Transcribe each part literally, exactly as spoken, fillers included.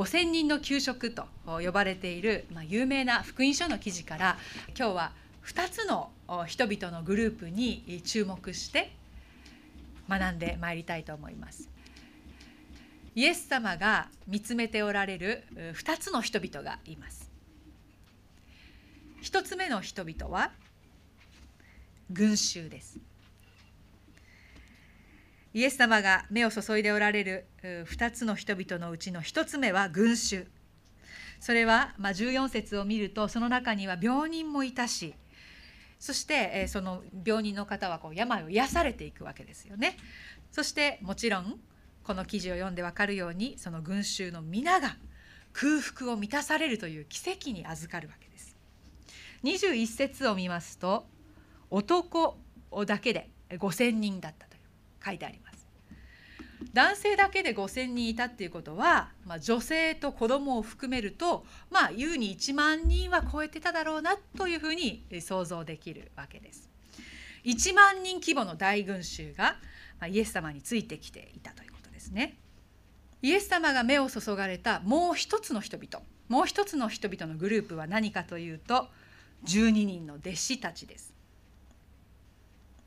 ごせんにんの給食と呼ばれている、まあ、有名な福音書の記事から今日はふたつの人々のグループに注目して学んでまいりたいと思います。イエス様が見つめておられるふたつの人々がいます。ひとつめの人々は群衆です。イエス様が目を注いでおられるふたつの人々のうちのひとつめは群衆。それはまあじゅうよん節を見ると、その中には病人もいたし、そしてその病人の方はこう病を癒されていくわけですよね。そしてもちろんこの記事を読んで分かるように、その群衆の皆が空腹を満たされるという奇跡に預かるわけです。にじゅういち節を見ますと、男だけでごせんにんだったと書いてあります。男性だけでごせんにんいたっていうことは、まあ、女性と子供を含めると、まあ、優にいちまんにんは超えてただろうなというふうに想像できるわけです。いちまんにん規模の大群衆がイエス様についてきていたということですね。イエス様が目を注がれたもう一つの人々、もう一つの人々のグループは何かというと、じゅうににんの弟子たちです。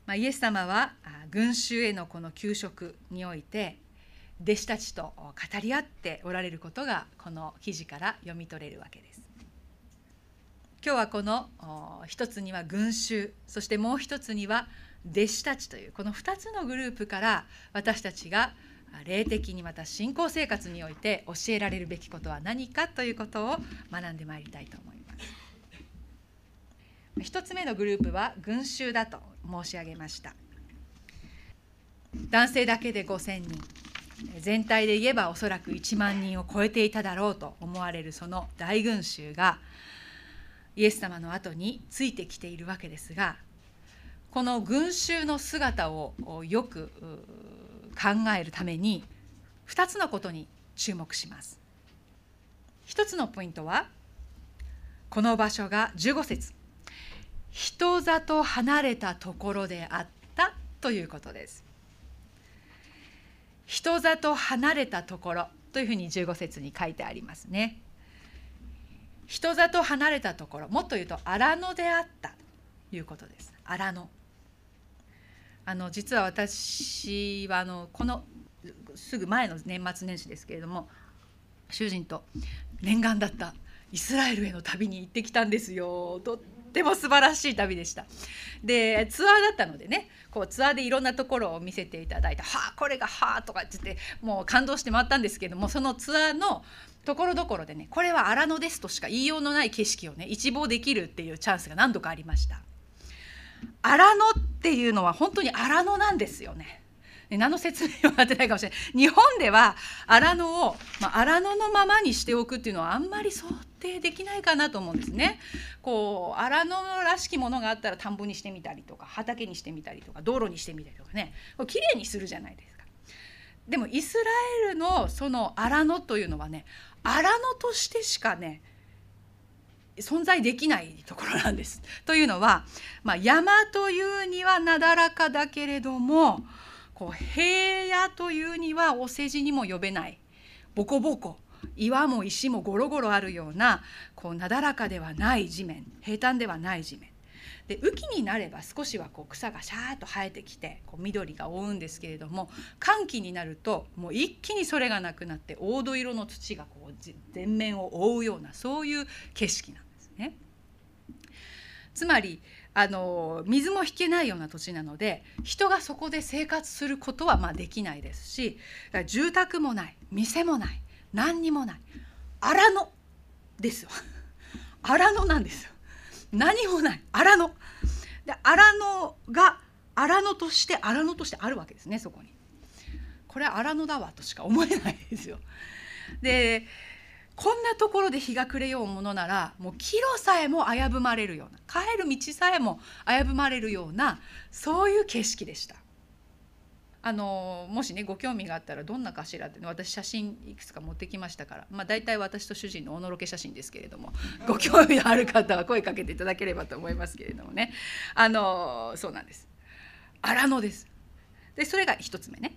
まあ、イエス様は群衆へのこの給食において弟子たちと語り合っておられることがこの記事から読み取れるわけです。今日はこの一つには群衆、そしてもう一つには弟子たちというこの二つのグループから、私たちが霊的にまた信仰生活において教えられるべきことは何かということを学んでまいりたいと思います。ひとつめのグループは群衆だと申し上げました。男性だけでごせんにん、全体で言えばおそらくいちまんにんを超えていただろうと思われるその大群衆がイエス様の後についてきているわけですが、この群衆の姿をよく考えるためにふたつのことに注目します。ひとつのポイントは、この場所がじゅうご節、人里離れたところであったということです。人里離れたところというふうにじゅうご節に書いてありますね。人里離れたところ、もっと言うと荒野であったということです。荒野。あの実は私はあのこのすぐ前の年末年始ですけれども、主人と念願だったイスラエルへの旅に行ってきたんですよと。とても素晴らしい旅でした。で、ツアーだったのでね、こうツアーでいろんなところを見せていただいて、はあこれがはあとかって言ってもう感動して回ったんですけども、そのツアーのところどころでね、これは荒野ですとしか言いようのない景色をね一望できるっていうチャンスが何度かありました。荒野っていうのは本当に荒野なんですよね。何の説明は当てないかもしれない。日本では荒野を、まあ、荒野のままにしておくっていうのはあんまり想定できないかなと思うんですね。こう荒野らしきものがあったら田んぼにしてみたりとか、畑にしてみたりとか、道路にしてみたりとかね、きれいにするじゃないですか。でもイスラエルのその荒野というのはね、荒野としてしかね存在できないところなんです。というのは、まあ、山というにはなだらかだけれども、こう平野というにはお世辞にも呼べない、ボコボコ岩も石もゴロゴロあるような、こうなだらかではない地面、平坦ではない地面で、雨季になれば少しはこう草がシャーッと生えてきてこう緑が覆うんですけれども、乾季になるともう一気にそれがなくなって黄土色の土がこう全面を覆うような、そういう景色なんですね。つまりあの水も引けないような土地なので、人がそこで生活することはまあできないですし、住宅もない、店もない、何にもない、荒野ですよ。荒野なんですよ。何もない荒野で、荒野が荒野として荒野としてあるわけですね。そこにこれは荒野だわとしか思えないですよ。でこんなところで日が暮れようものなら、もう帰路さえも危ぶまれるような、帰る道さえも危ぶまれるような、そういう景色でした。あのもしねご興味があったらどんなかしらって、ね、私写真いくつか持ってきましたから、まあ、大体私と主人のおのろけ写真ですけれども、ご興味のある方は声かけていただければと思いますけれどもね、あのそうなんです。荒野です。でそれが一つ目ね。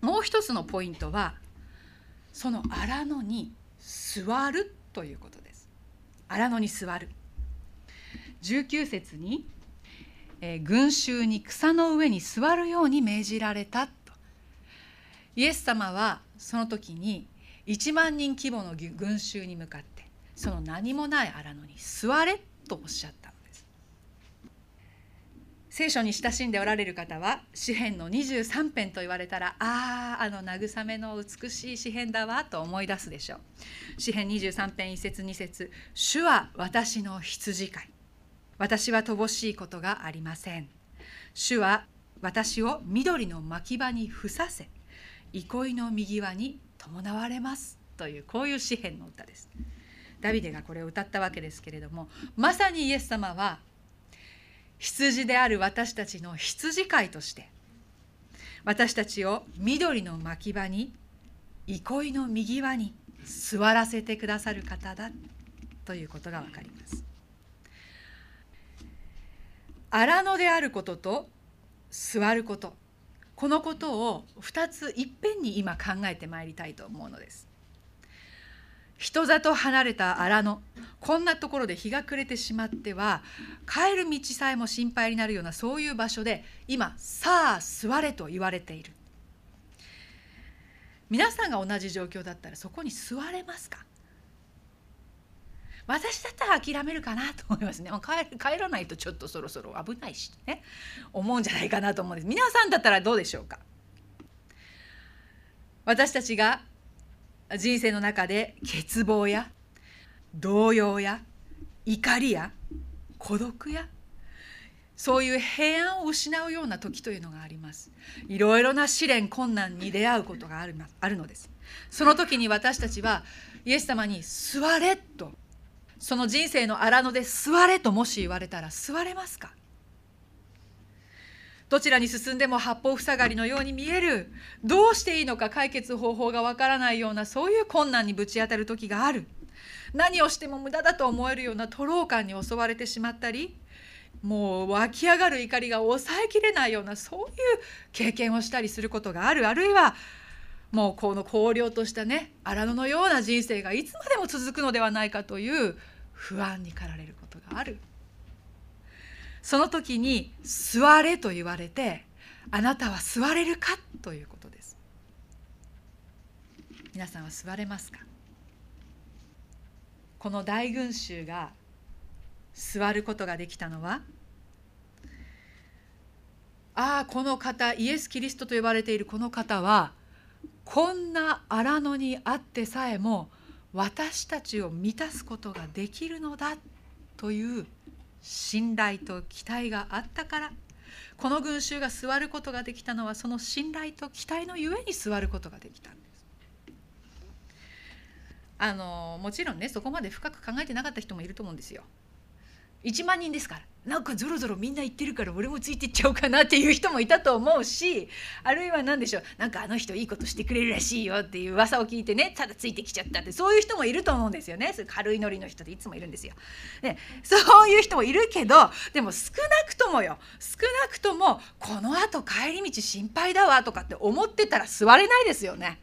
もう一つのポイントは、その荒野に座るということです。荒野に座る。じゅうきゅう節に、えー、群衆に草の上に座るように命じられたと。イエス様はその時にいちまん人規模の群衆に向かってその何もない荒野に座れとおっしゃったのです。聖書に親しんでおられる方は詩編のにじゅうさん編と言われたら、あああの慰めの美しい詩編だわと思い出すでしょう。詩編にじゅうさん編いち節に節、主は私の羊飼い、私は乏しいことがありません。主は私を緑の牧場にふさせ、憩いの右輪に伴われます。という、こういう詩編の歌です。ダビデがこれを歌ったわけですけれども、まさにイエス様は、羊である私たちの羊飼いとして、私たちを緑の牧場に、憩いの右輪に座らせてくださる方だということがわかります。荒野であることと座ること、このことをふたついっぺんに今考えてまいりたいと思うのです。人里離れた荒野、こんなところで日が暮れてしまっては帰る道さえも心配になるような、そういう場所で今さあ座れと言われている。皆さんが同じ状況だったらそこに座れますか？私だったら諦めるかなと思いますね。帰る、帰らないとちょっとそろそろ危ないしね、思うんじゃないかなと思うんです。皆さんだったらどうでしょうか？私たちが人生の中で欠乏や動揺や怒りや孤独やそういう平安を失うような時というのがあります。いろいろな試練、困難に出会うことがある、あるのです。その時に私たちはイエス様に座れと、その人生の荒野で座れともし言われたら座れますか？どちらに進んでも八方塞がりのように見える、どうしていいのか解決方法がわからないような、そういう困難にぶち当たる時がある。何をしても無駄だと思えるような徒労感に襲われてしまったり、もう湧き上がる怒りが抑えきれないような、そういう経験をしたりすることがある。あるいはもうこの荒涼としたね、荒野のような人生がいつまでも続くのではないかという不安に駆られることがある。その時に座れと言われて、あなたは座れるかということです。皆さんは座れますか？この大群衆が座ることができたのは、ああこの方、イエス・キリストと呼ばれているこの方はこんな荒野にあってさえも私たちを満たすことができるのだという信頼と期待があったから、この群衆が座ることができたのはその信頼と期待のゆえに座ることができたんです。あのもちろんね、そこまで深く考えてなかった人もいると思うんですよ。いちまん人ですから、なんかぞろぞろみんな行ってるから俺もついていっちゃおうかなっていう人もいたと思うし、あるいは何でしょう、なんかあの人いいことしてくれるらしいよっていう噂を聞いてね、ただついてきちゃったって、そういう人もいると思うんですよね。そういう軽いノリの人でいつもいるんですよ、ね、そういう人もいるけど、でも少なくともよ少なくともこのあと帰り道心配だわとかって思ってたら座れないですよね。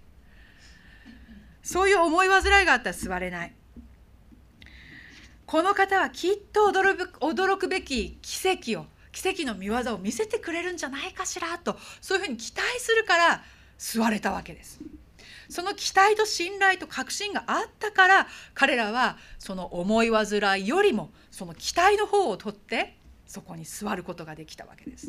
そういう思い煩いがあったら座れない。この方はきっと驚く、驚くべき奇跡を、奇跡の見業を見せてくれるんじゃないかしらと、そういうふうに期待するから座れたわけです。その期待と信頼と確信があったから、彼らはその思い煩いよりもその期待の方を取ってそこに座ることができたわけです。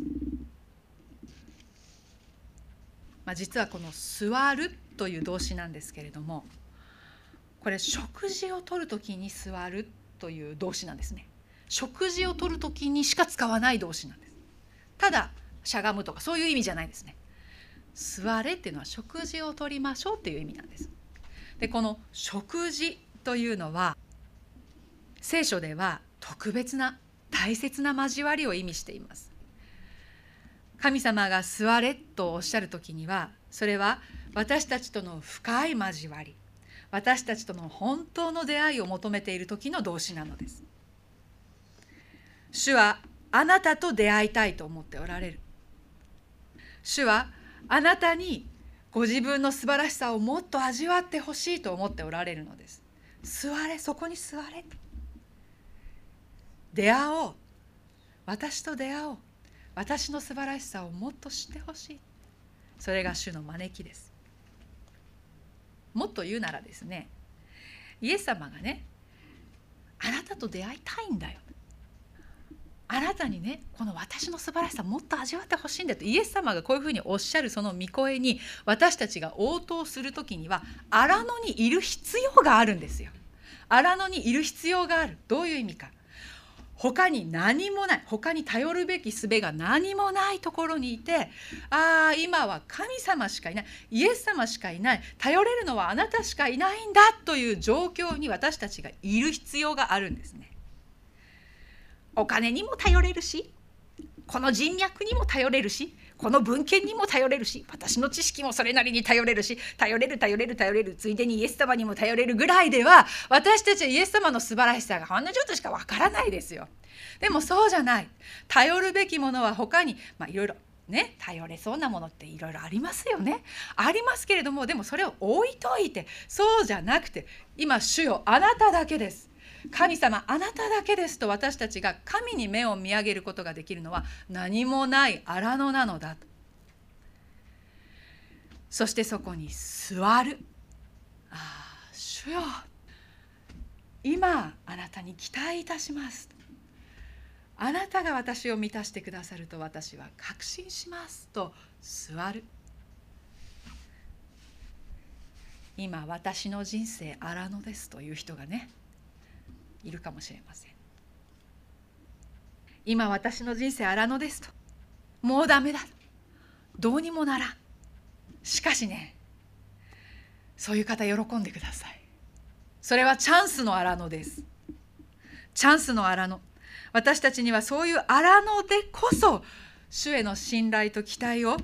まあ、実はこの「座る」という動詞なんですけれども、これ食事を取るときに座るという動詞なんですね。食事を取るときにしか使わない動詞なんです。ただしゃがむとかそういう意味じゃないですね。座れっていうのは食事を取りましょうっていう意味なんです。で、この食事というのは聖書では特別な大切な交わりを意味しています。神様が座れとおっしゃるときには、それは私たちとの深い交わり、私たちとの本当の出会いを求めている時の動詞なのです。主はあなたと出会いたいと思っておられる。主はあなたにご自分の素晴らしさをもっと味わってほしいと思っておられるのです。座れ、そこに座れ、出会おう、私と出会おう、私の素晴らしさをもっと知ってほしい。それが主の招きです。もっと言うならですね、イエス様がね、あなたと出会いたいんだよ、あなたにね、この私の素晴らしさもっと味わってほしいんだよとイエス様がこういうふうにおっしゃるその御声に、私たちが応答するときには荒野にいる必要があるんですよ。荒野にいる必要がある。どういう意味か、他に何もない、他に頼るべき術が何もないところにいて、ああ今は神様しかいない、イエス様しかいない、頼れるのはあなたしかいないんだという状況に私たちがいる必要があるんですね。お金にも頼れるし、この人脈にも頼れるし、この文献にも頼れるし、私の知識もそれなりに頼れるし、頼れる頼れる頼れる、ついでにイエス様にも頼れるぐらいでは、私たちはイエス様の素晴らしさがほんのちょっとしかわからないですよ。でもそうじゃない。頼るべきものは他に、まあいろいろね、頼れそうなものっていろいろありますよね。ありますけれども、でもそれを置いといて、そうじゃなくて、今主よあなただけです。神様あなただけですと私たちが神に目を見上げることができるのは何もない荒野なのだと。そしてそこに座る。ああ主よ今あなたに期待いたします、あなたが私を満たしてくださると私は確信しますと座る。今私の人生荒野ですという人がねいるかもしれません。今私の人生荒野ですと、もうダメだ、どうにもならん。しかしね、そういう方喜んでください。それはチャンスの荒野です。チャンスの荒野、私たちにはそういう荒野でこそ主への信頼と期待を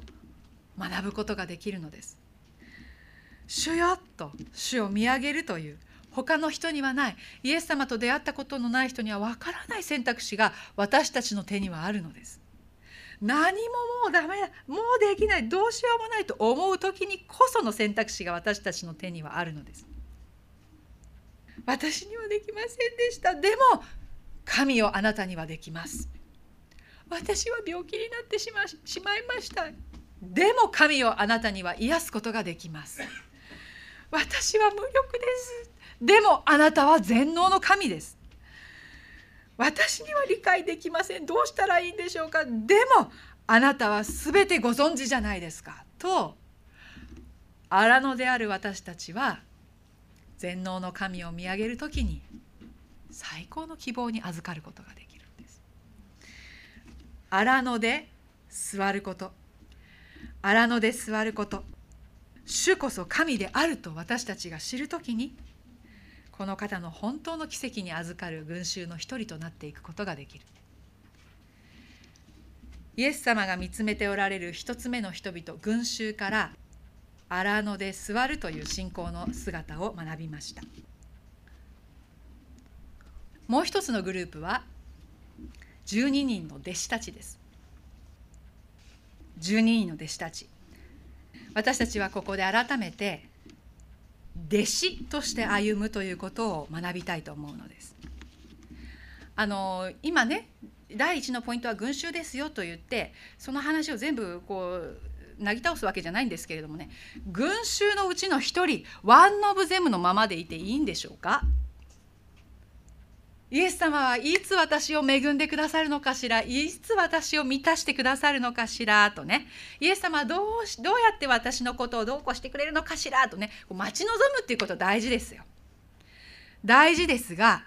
学ぶことができるのです。主よと主を見上げるという、他の人にはない、イエス様と出会ったことのない人には分からない選択肢が私たちの手にはあるのです。何ももうダメだ、もうできない、どうしようもないと思う時にこその選択肢が私たちの手にはあるのです。私にはできませんでした、でも神よあなたにはできます。私は病気になってしま、しまいました、でも神よあなたには癒すことができます。私は無力です、でもあなたは全能の神です。私には理解できません。どうしたらいいんでしょうか。でもあなたはすべてご存知じゃないですか。と、荒野である私たちは全能の神を見上げるときに最高の希望に預かることができるんです。荒野で座ること。荒野で座ること。主こそ神であると私たちが知るときに、この方の本当の奇跡に預かる群衆の一人となっていくことができる。イエス様が見つめておられる一つ目の人々、群衆から荒野で座るという信仰の姿を学びました。もう一つのグループはじゅうににんの弟子たちです。じゅうににんの弟子たち。私たちはここで改めて弟子として歩むということを学びたいと思うのです。あの今ね、第一のポイントは群衆ですよと言って、その話を全部こうなぎ倒すわけじゃないんですけれどもね、群衆のうちの一人、ワン・オブ・ゼムのままでいていいんでしょうか。イエス様はいつ私を恵んでくださるのかしら、いつ私を満たしてくださるのかしらとね、イエス様はどうし、どうやって私のことをどうこうしてくれるのかしらとね、待ち望むっていうこと大事ですよ。大事ですが、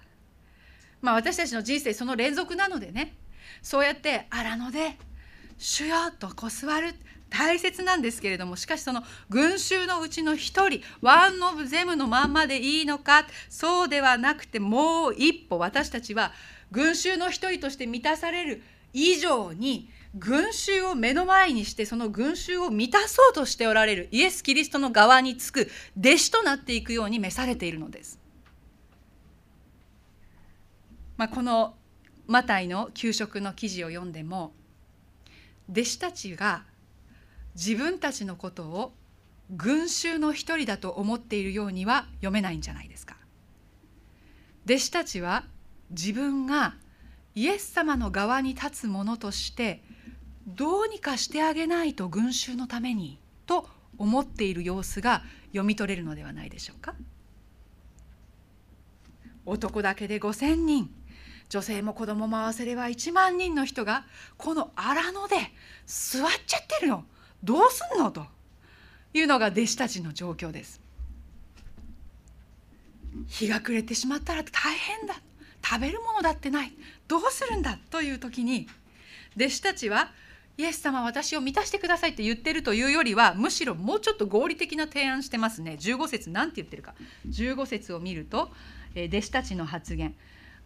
まあ、私たちの人生その連続なのでね、そうやって荒野で主よとこう座る大切なんですけれども、しかしその群衆のうちの一人、ワン・オブ・ゼムのまんまでいいのか、そうではなくてもう一歩、私たちは群衆の一人として満たされる以上に、群衆を目の前にしてその群衆を満たそうとしておられるイエス・キリストの側につく弟子となっていくように召されているのです。まあ、このマタイの給食の記事を読んでも、弟子たちが自分たちのことを群衆の一人だと思っているようには読めないんじゃないですか。弟子たちは自分がイエス様の側に立つ者としてどうにかしてあげないと群衆のためにと思っている様子が読み取れるのではないでしょうか。男だけでごせんにん、女性も子供も合わせればいちまんにんの人がこの荒野で座っちゃってるの、どうすんのというのが弟子たちの状況です。日が暮れてしまったら大変だ、食べるものだってない、どうするんだという時に、弟子たちはイエス様私を満たしてくださいって言ってるというよりは、むしろもうちょっと合理的な提案してますね。じゅうごせつなんて言ってるか。じゅうごせつを見ると弟子たちの発言、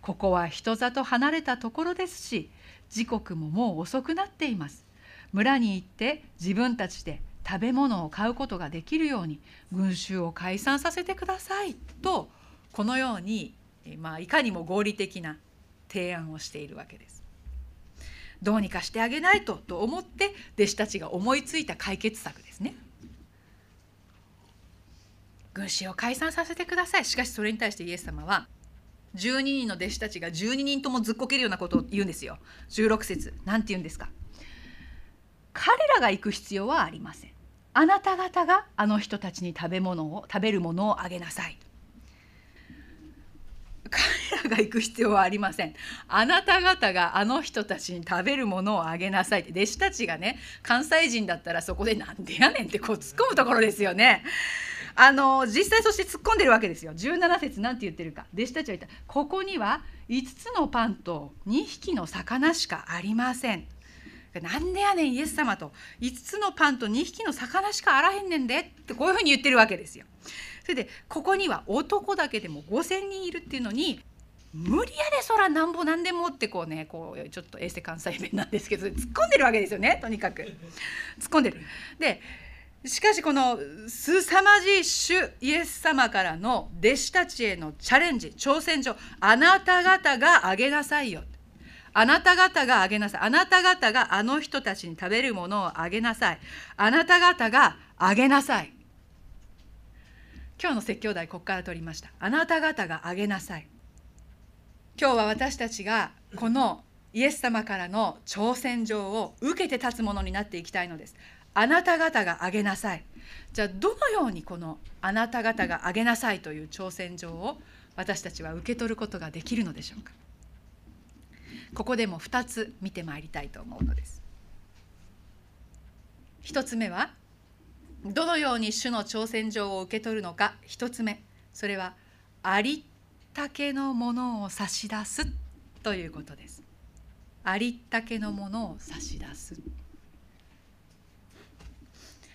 ここは人里離れたところですし、時刻ももう遅くなっています。村に行って自分たちで食べ物を買うことができるように群衆を解散させてくださいと、このように、まあ、いかにも合理的な提案をしているわけです。どうにかしてあげないとと思って弟子たちが思いついた解決策ですね。群衆を解散させてください。しかしそれに対してイエス様はじゅうににんの弟子たちがじゅうににんともずっこけるようなことを言うんですよ。じゅうろくせつなんて言うんですか。彼らが行く必要はありません。あなた方があの人たちに食べ物を食べるものをあげなさい。彼らが行く必要はありません。あなた方があの人たちに食べるものをあげなさいって、弟子たちがね、関西人だったらそこでなんでやねんってこう突っ込むところですよね。あの実際そして突っ込んでるわけですよ。じゅうななせつなんて言ってるか。弟子たちは言った。ここにはいつつのパンとにひきの魚しかありません。なんでやねんイエス様と、いつつのパンとにひきの魚しかあらへんねんでってこういうふうに言ってるわけですよ。それでここには男だけでもごせんにんいるっていうのに、無理やでそらなんぼなんでもってこうね、こうちょっと衛生関西弁なんですけど突っ込んでるわけですよね。とにかく突っ込んでる。でしかしこの凄まじい主イエス様からの弟子たちへのチャレンジ、挑戦状、あなた方があげなさいよ、あなた方があげなさい、あなた方があの人たちに食べるものをあげなさい、あなた方があげなさい。今日の説教題ここから取りました。あなた方があげなさい。今日は私たちがこのイエス様からの挑戦状を受けて立つものになっていきたいのです。あなた方があげなさい。じゃあどのようにこのあなた方があげなさいという挑戦状を私たちは受け取ることができるのでしょうか。ここでもふたつ見てまいりたいと思うのです。ひとつめはどのように主の挑戦状を受け取るのか。ひとつめ、それはありったけのものを差し出すということです。ありったけのものを差し出す、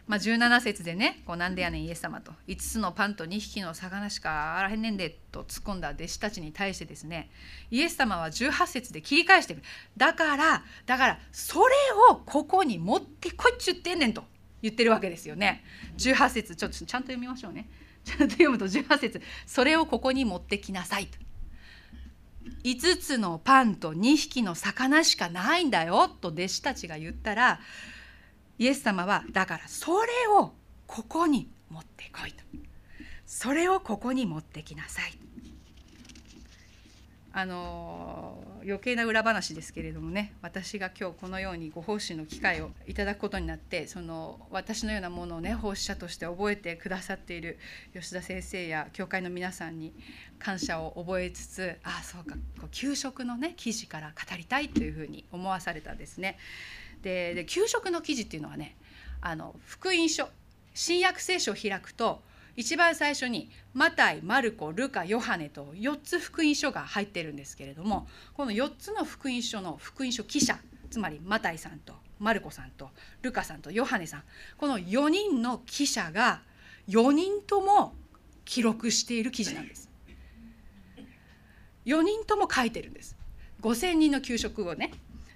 まあ、じゅうななせつでね、こうなんでやねんイエス様と、いつつのパンとにひきの魚しかあらへんねんでと突っ込んだ弟子たちに対してですね、イエス様はじゅうはっせつで切り返してみる。だからだからそれをここに持ってこいっちゅってんねんと言ってるわけですよね。じゅうはっせつちょっとちゃんと読みましょうね。ちゃんと読むとじゅうはっせつ、それをここに持ってきなさいと、いつつのパンとにひきの魚しかないんだよと弟子たちが言ったら、イエス様はだからそれをここに持ってこいと、それをここに持ってきなさい。あの余計な裏話ですけれどもね、私が今日このようにご奉仕の機会をいただくことになって、その私のようなものをね、奉仕者として覚えてくださっている吉田先生や教会の皆さんに感謝を覚えつつ、ああそうか、こう給食のね記事から語りたいというふうに思わされたんですね。で, で給食の記事っていうのはね、あの福音書、新約聖書を開くと一番最初にマタイ、マルコ、ルカ、ヨハネとよっつ福音書が入ってるんですけれども、このよっつの福音書の福音書記者、つまりマタイさんとマルコさんとルカさんとヨハネさん、このよにんの記者がよにんとも記録している記事なんです。よにんとも書いてるんです。ごせんにんの給食をね。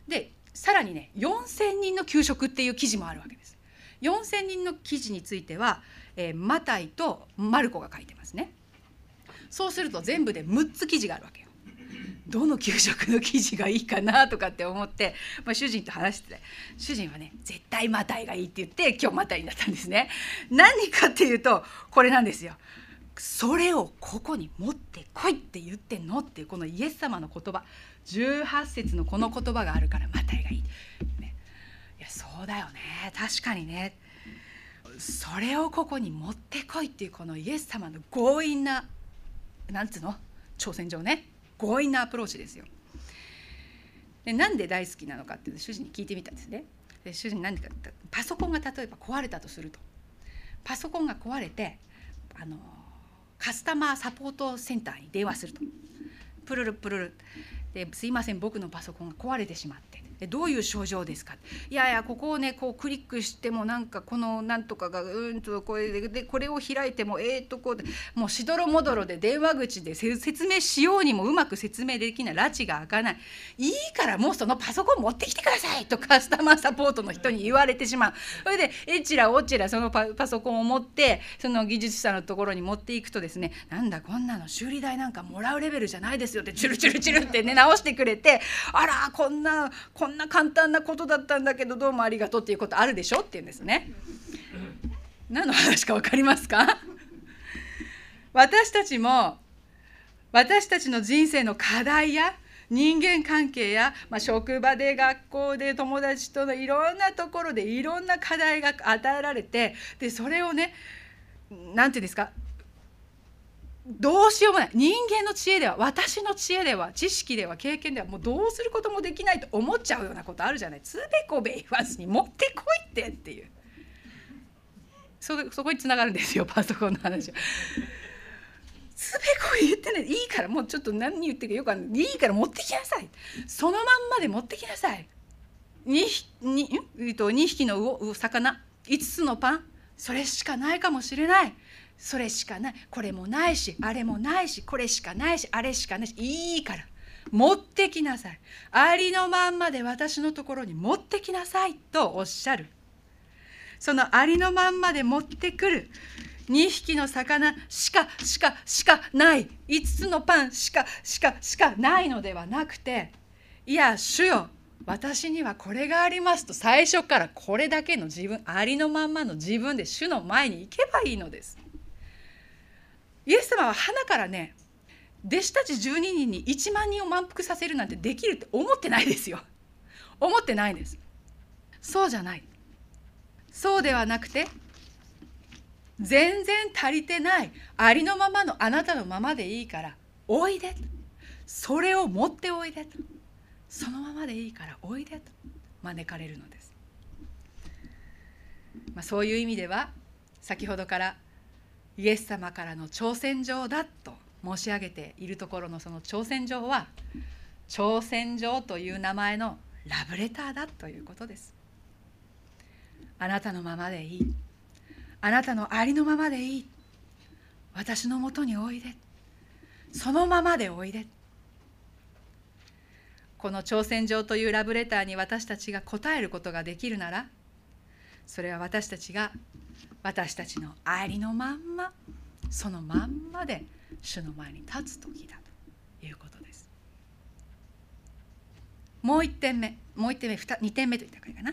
でさらにね、よんせんにんの給食っていう記事もあるわけです。よんせんにんの記事については、えー、マタイとマルコが書いてますね。そうすると全部でむっつ記事があるわけよ。どの給食の記事がいいかなとかって思って、まあ、主人と話してて、主人はね絶対マタイがいいって言って今日マタイになったんですね。何かっていうとこれなんですよ。それをここに持ってこいって言ってんのっていう、このイエス様の言葉、じゅうはち節のこの言葉があるからマタイがいい、ね、いやそうだよね、確かにね、それをここに持ってこいっていうこのイエス様の強引な、なんつうの、挑戦状ね、強引なアプローチですよ。でなんで大好きなのかっていうのを主人に聞いてみたんですね。で主人何か、パソコンが例えば壊れたとすると、パソコンが壊れてあのカスタマーサポートセンターに電話すると、プルルプルルですいません僕のパソコンが壊れてしまって、でどういう症状ですか、いやいやここをねこうクリックしてもなんかこのなんとかがうんとこれ で, でこれを開いてもえー、っとこうでもうしどろもどろで電話口で説明しようにもうまく説明できない、拉致が開かない、いいからもうそのパソコン持ってきてくださいとカスタマーサポートの人に言われてしまう。それでえちらおちらその パ, パソコンを持ってその技術者のところに持っていくとですね、なんだこんなの修理代なんかもらうレベルじゃないですよってチュルチュルチュルってね直してくれて、あらこんなこんなこんな簡単なことだったんだけどどうもありがとうっていうことあるでしょって言うんですね。何の話か分かりますか？私たちも私たちの人生の課題や人間関係や、まあ、職場で学校で友達とのいろんなところでいろんな課題が与えられて、でそれをね何て言うんですか、どうしようもない、人間の知恵では、私の知恵では、知識では、経験では、もうどうすることもできないと思っちゃうようなことあるじゃない。つべこべ言わずに持ってこいってっていう、 そ, そこにつながるんですよ、パソコンの話は。つべこべ言ってない、いいからもうちょっと何言ってるかよく分かんない、いいから持ってきなさい、そのまんまで持ってきなさい。 に, に, にひきの魚、いつつのパン、それしかないかもしれない、それしかない、これもないしあれもないし、これしかないしあれしかないし、いいから持ってきなさい、ありのまんまで私のところに持ってきなさいとおっしゃる。そのありのまんまで持ってくる、にひきの魚しかしかしかない、いつつのパンしかしかしかないのではなくて、いや主よ私にはこれがありますと、最初からこれだけの自分、ありのまんまの自分で主の前に行けばいいのです。イエス様は花からね、弟子たちじゅうににんにいちまんにんを満腹させるなんてできるって思ってないですよ。思ってないです。そうじゃない。そうではなくて、全然足りてない、ありのままのあなたのままでいいから、おいで。それを持っておいで。そのままでいいから、おいで。招かれるのです。まあ、そういう意味では、先ほどから、イエス様からの挑戦状だと申し上げているところの、その挑戦状は挑戦状という名前のラブレターだということです。あなたのままでいい、あなたのありのままでいい、私のもとにおいで、そのままでおいで。この挑戦状というラブレターに私たちが答えることができるなら、それは私たちが私たちのありのまんま、そのまんまで主の前に立つ時だということです。もういってんめ、もういってんめ、にてんめといったかいかな、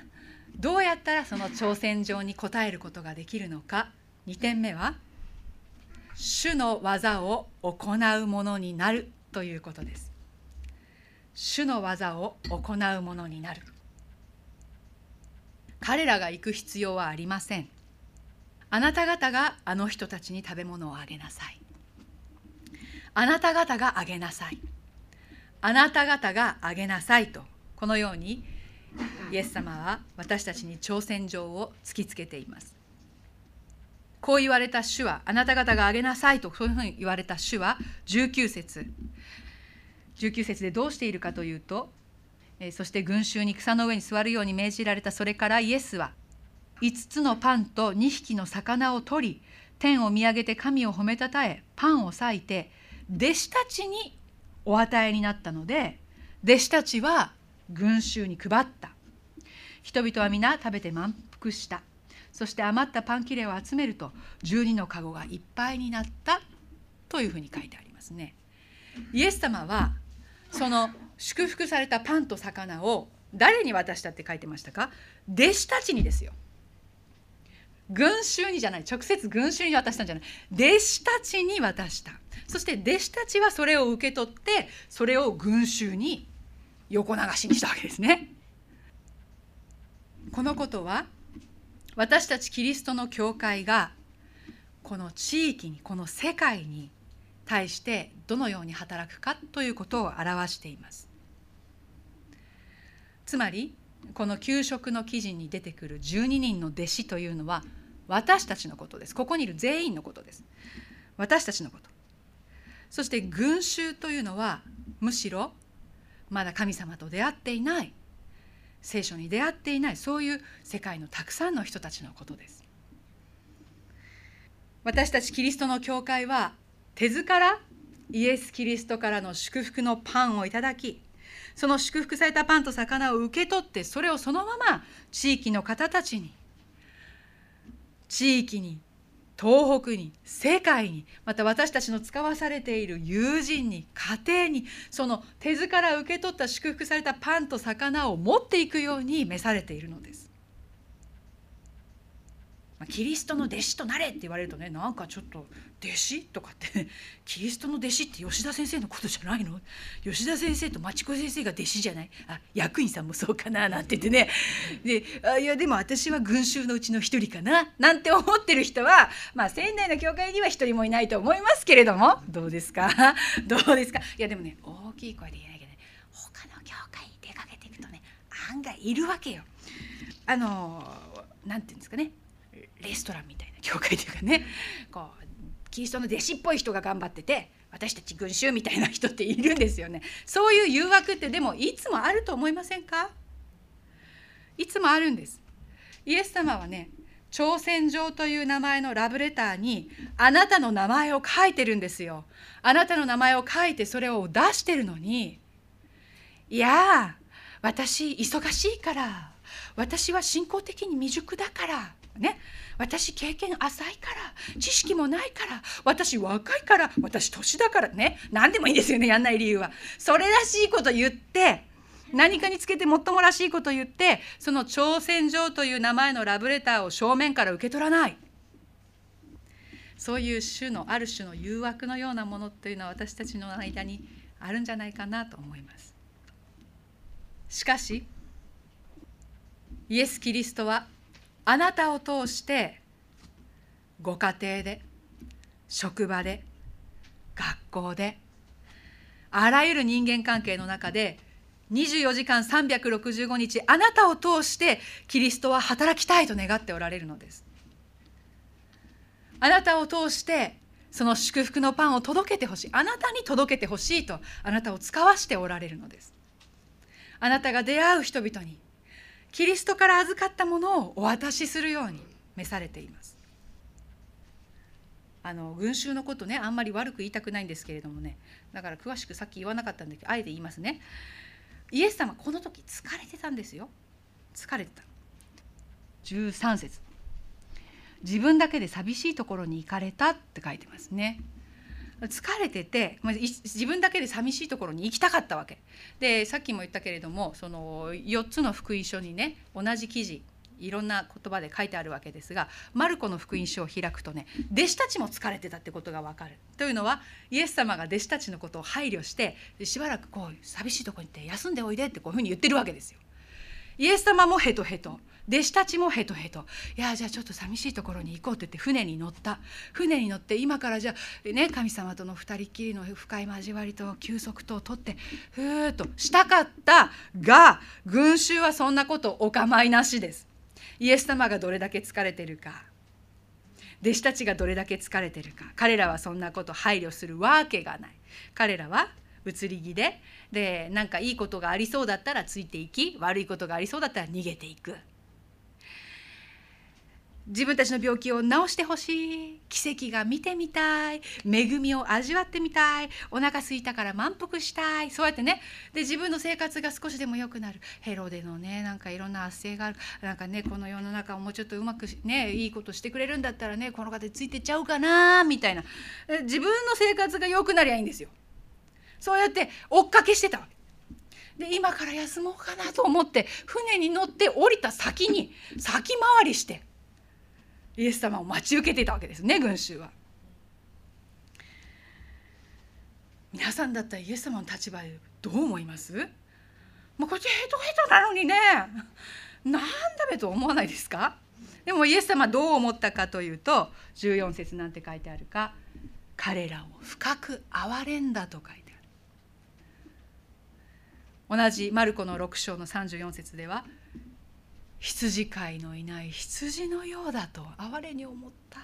どうやったらその挑戦状に応えることができるのか。にてんめは主の技を行うものになるということです。主の技を行うものになる。彼らが行く必要はありません。あなた方があの人たちに食べ物をあげなさい。あなた方があげなさい。あなた方があげなさいと、このようにイエス様は私たちに挑戦状を突きつけています。こう言われた主は、あなた方があげなさいと、そういうふうに言われた主はじゅうきゅう節。じゅうきゅう節でどうしているかというと、そして群衆に草の上に座るように命じられた。それからイエスは、いつつのパンとにひきの魚を取り、天を見上げて神を褒めたたえ、パンを裂いて弟子たちにお与えになったので、弟子たちは群衆に配った。人々は皆食べて満腹した。そして余ったパン切れを集めると、じゅうにのかごがいっぱいになったというふうに書いてありますね。イエス様はその祝福されたパンと魚を誰に渡したって書いてましたか？弟子たちにですよ。群衆にじゃない、直接群衆に渡したんじゃない、弟子たちに渡した。そして弟子たちはそれを受け取って、それを群衆に横流しにしたわけですね。このことは、私たちキリストの教会がこの地域に、この世界に対してどのように働くかということを表しています。つまりこの給食の記事に出てくるじゅうににんの弟子というのは、私たちのことです。ここにいる全員のことです。私たちのこと。そして群衆というのは、むしろまだ神様と出会っていない、聖書に出会っていない、そういう世界のたくさんの人たちのことです。私たちキリストの教会は、手ずからイエス・キリストからの祝福のパンをいただき、その祝福されたパンと魚を受け取って、それをそのまま地域の方たちに、地域に、東北に、世界に、また私たちの使わされている友人に、家庭に、その手ずから受け取った祝福されたパンと魚を持っていくように召されているのです。キリストの弟子となれって言われるとね、なんかちょっと弟子とかって、ね、キリストの弟子って吉田先生のことじゃないの、吉田先生と町子先生が弟子じゃない、あ、役員さんもそうかななんて言ってね、で、あ、いやでも私は群衆のうちの一人かななんて思ってる人は、まあ仙台の教会には一人もいないと思いますけれども、どうですかどうですか。いやでもね、大きい声で言えないけどね、他の教会に出かけていくとね、案外いるわけよ。あのなんていうんですかね、レストランみたいな教会というかね、こうキリストの弟子っぽい人が頑張ってて、私たち群衆みたいな人っているんですよね。そういう誘惑って、でもいつもあると思いませんか。いつもあるんです。イエス様はね、挑戦状という名前のラブレターにあなたの名前を書いてるんですよ。あなたの名前を書いてそれを出してるのに、いや私忙しいから、私は信仰的に未熟だからね、私経験浅いから、知識もないから、私若いから、私年だからね、何でもいいんですよね、やんない理由は。それらしいこと言って、何かにつけてもっともらしいこと言って、その挑戦状という名前のラブレターを正面から受け取らない。そういう種のある種の誘惑のようなものというのは、私たちの間にあるんじゃないかなと思います。しかしイエス・キリストは、あなたを通してご家庭で、職場で、学校で、あらゆる人間関係の中で、にじゅうよじかんさんびゃくろくじゅうごにちあなたを通してキリストは働きたいと願っておられるのです。あなたを通してその祝福のパンを届けてほしい、あなたに届けてほしいと、あなたを使わしておられるのです。あなたが出会う人々にキリストから預かったものをお渡しするように召されています。あの群衆のことね、あんまり悪く言いたくないんですけれどもね、だから詳しくさっき言わなかったんだけど、あえて言いますね。イエス様この時疲れてたんですよ。疲れてた。じゅうさんせつ、自分だけで寂しいところに行かれたって書いてますね。疲れてて、自分だけで寂しいところに行きたかったわけで、さっきも言ったけれども、そのよっつの福音書にね、同じ記事いろんな言葉で書いてあるわけですが、マルコの福音書を開くとね、弟子たちも疲れてたってことが分かる。というのは、イエス様が弟子たちのことを配慮して、しばらくこう寂しいところに行って休んでおいでって、こういうふうに言ってるわけですよ。イエス様もヘトヘト、弟子たちもヘトヘト、いやじゃあちょっと寂しいところに行こうって言って船に乗った。船に乗って、今からじゃあね、神様との二人っきりの深い交わりと休息とを取ってふーっとしたかったが、群衆はそんなことお構いなしです。イエス様がどれだけ疲れてるか、弟子たちがどれだけ疲れてるか、彼らはそんなこと配慮するわけがない。彼らは移り気で、で、なんかいいことがありそうだったらついていき、悪いことがありそうだったら逃げていく。自分たちの病気を治してほしい、奇跡が見てみたい、恵みを味わってみたい、お腹空いたから満腹したい、そうやってね。で、自分の生活が少しでも良くなる、ヘロデのね、なんかいろんな圧政がある、なんかね、この世の中をもうちょっとうまくね、いいことしてくれるんだったらね、この方についてっちゃうかなみたいな。自分の生活が良くなりゃいいんですよ。そうやって追っかけしてたわけで、今から休もうかなと思って船に乗って降りた先に先回りして、イエス様を待ち受けていたわけですね、群衆は。皆さんだったらイエス様の立場でどう思います？もうこっちヘトヘトなのにね、なんだべと思わないですか？でもイエス様どう思ったかというと、じゅうよん節なんて書いてあるか、彼らを深く憐れんだと書いてある。同じマルコのろく章のさんじゅうよん節では、羊飼いのいない羊のようだと哀れに思った、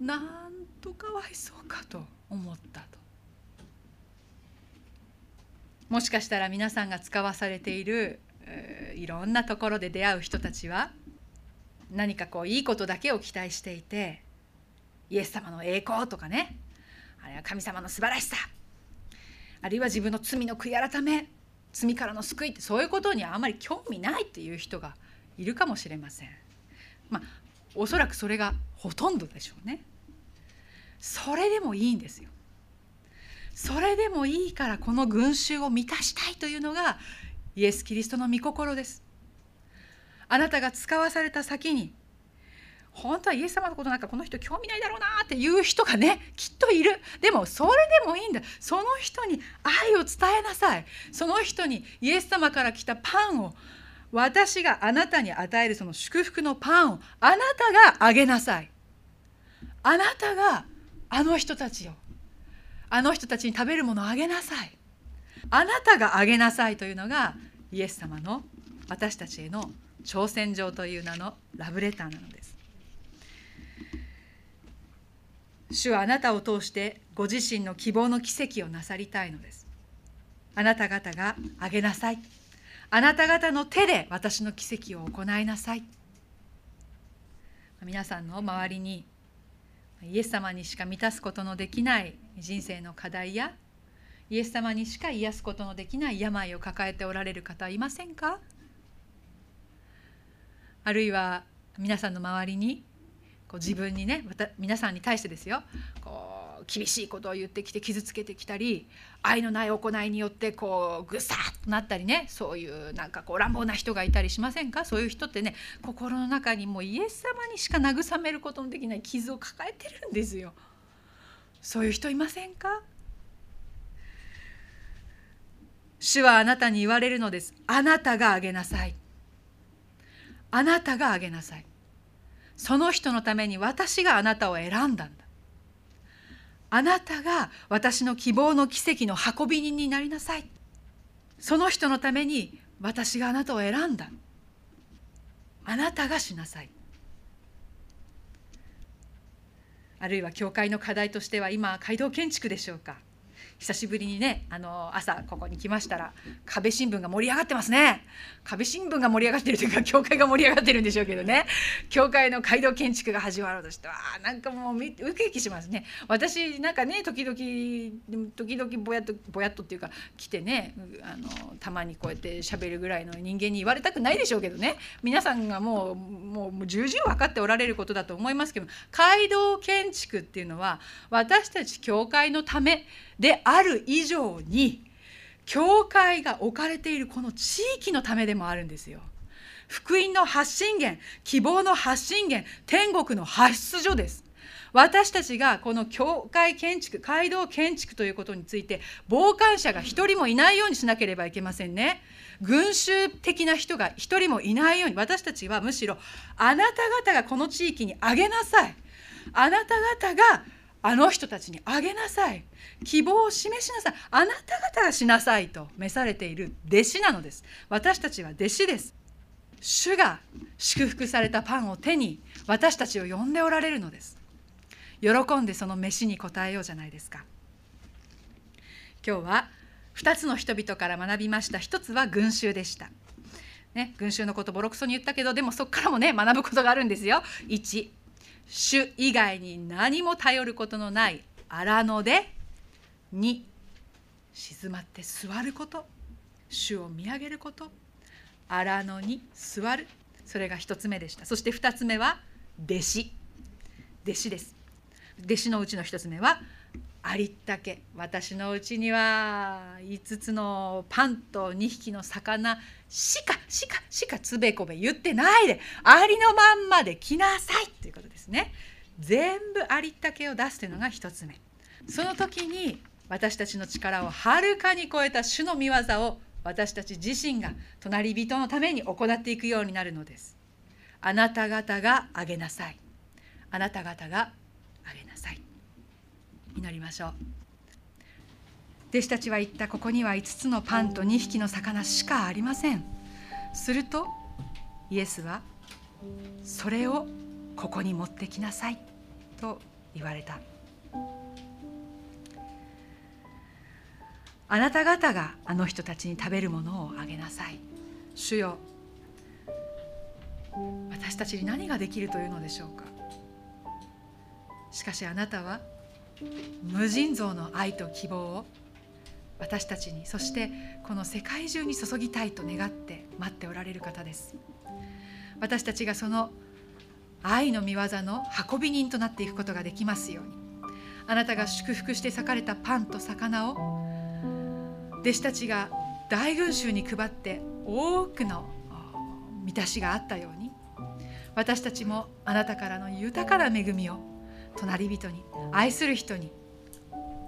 なんとかわいそうかと思ったと。もしかしたら皆さんが使わされているいろんなところで出会う人たちは、何かこういいことだけを期待していて、イエス様の栄光とかね、あれは神様の素晴らしさ、あるいは自分の罪の悔い改め、罪からの救いって、そういうことにはあまり興味ないっていう人がいるかもしれません。まあおそらくそれがほとんどでしょうね。それでもいいんですよ。それでもいいから、この群衆を満たしたいというのがイエス・キリストの御心です。あなたが使わされた先に、本当はイエス様のことなんかこの人興味ないだろうなっていう人がね、きっといる。でもそれでもいいんだ。その人に愛を伝えなさい。その人にイエス様から来たパンを、私があなたに与えるその祝福のパンをあなたがあげなさい。あなたがあの人たちを、あの人たちに食べるものをあげなさい。あなたがあげなさいというのがイエス様の私たちへの挑戦状という名のラブレターなのです。主はあなたを通してご自身の希望の奇跡をなさりたいのです。あなた方があげなさい。あなた方の手で私の奇跡を行いなさい。皆さんの周りにイエス様にしか満たすことのできない人生の課題や、イエス様にしか癒すことのできない病を抱えておられる方いませんか？あるいは皆さんの周りに、こう自分にね、また皆さんに対してですよ、こう厳しいことを言ってきて傷つけてきたり、愛のない行いによってこうぐさっとなったりね、そういうなんかこう乱暴な人がいたりしませんか？そういう人ってね、心の中にもうイエス様にしか慰めることのできない傷を抱えてるんですよ。そういう人いませんか？主はあなたに言われるのです。あなたがあげなさい。あなたがあげなさい。その人のために私があなたを選んだんだ。あなたが私の希望の奇跡の運び人になりなさい。その人のために私があなたを選んだ。あなたがしなさい。あるいは教会の課題としては、今街道建築でしょうか。久しぶりにね、あの朝ここに来ましたら、壁新聞が盛り上がってますね。壁新聞が盛り上がってるというか、教会が盛り上がってるんでしょうけどね、教会の街道建築が始まろうとして、わあなんかもうウキウキしますね。私なんかね、時々時々ぼやっとぼやっとっていうか来てね、あのたまにこうやって喋るぐらいの人間に言われたくないでしょうけどね、皆さんがもうもう重々分かっておられることだと思いますけど、街道建築っていうのは私たち教会のためである以上に、教会が置かれているこの地域のためでもあるんですよ。福音の発信源、希望の発信源、天国の発出所です。私たちがこの教会建築、街道建築ということについて、傍観者が一人もいないようにしなければいけませんね。群衆的な人が一人もいないように、私たちはむしろ、あなた方がこの地域にあげなさい。あなた方があの人たちにあげなさい。希望を示しなさい。あなた方がしなさいと召されている弟子なのです。私たちは弟子です。主が祝福されたパンを手に私たちを呼んでおられるのです。喜んでその飯に応えようじゃないですか。今日はふたつの人々から学びました。ひとつは群衆でした。ね、群衆のことボロクソに言ったけど、でもそこからもね、学ぶことがあるんですよ。いち、主以外に何も頼ることのない荒野で、に、静まって座ること、主を見上げること、荒野に座る、それが一つ目でした。そして二つ目は弟子、弟子です。弟子のうちの一つ目はありったけ私のうちにはいつつのパンとにひきの魚しかしかしかつべこべ言ってないで、ありのまんまで来なさいということですね。全部ありったけを出すというのがひとつめ。その時に私たちの力をはるかに超えた主の御業を私たち自身が隣人のために行っていくようになるのです。あなた方があげなさい。あなた方があげなさい。祈りましょう。弟子たちは言った、ここにはいつつのパンとにひきの魚しかありません。するとイエスはそれをここに持ってきなさいと言われた。あなた方があの人たちに食べるものをあげなさい。主よ、私たちに何ができるというのでしょうか。しかしあなたは無尽蔵の愛と希望を私たちに、そしてこの世界中に注ぎたいと願って待っておられる方です。私たちがその愛の御業の運び人となっていくことができますように、あなたが祝福して裂かれたパンと魚を弟子たちが大群衆に配って多くの満たしがあったように、私たちもあなたからの豊かな恵みを隣人に、愛する人に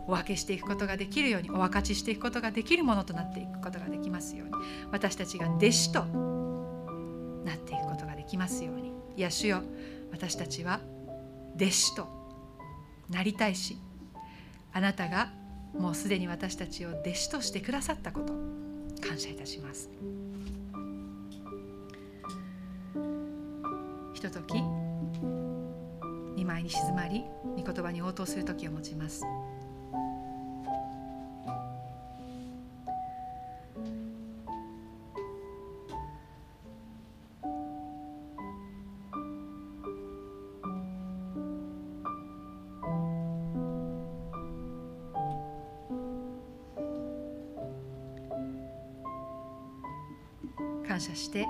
お分けしていくことができるように、お分かちしていくことができるものとなっていくことができますように、私たちが弟子となっていくことができますように。いや主よ、私たちは弟子となりたいし、あなたがもうすでに私たちを弟子としてくださったこと、感謝いたします。ひととき御前に静まり、御言葉に応答する時を持ちます。感謝して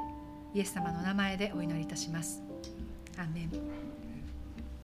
イエス様の名前でお祈りいたします。アーメン。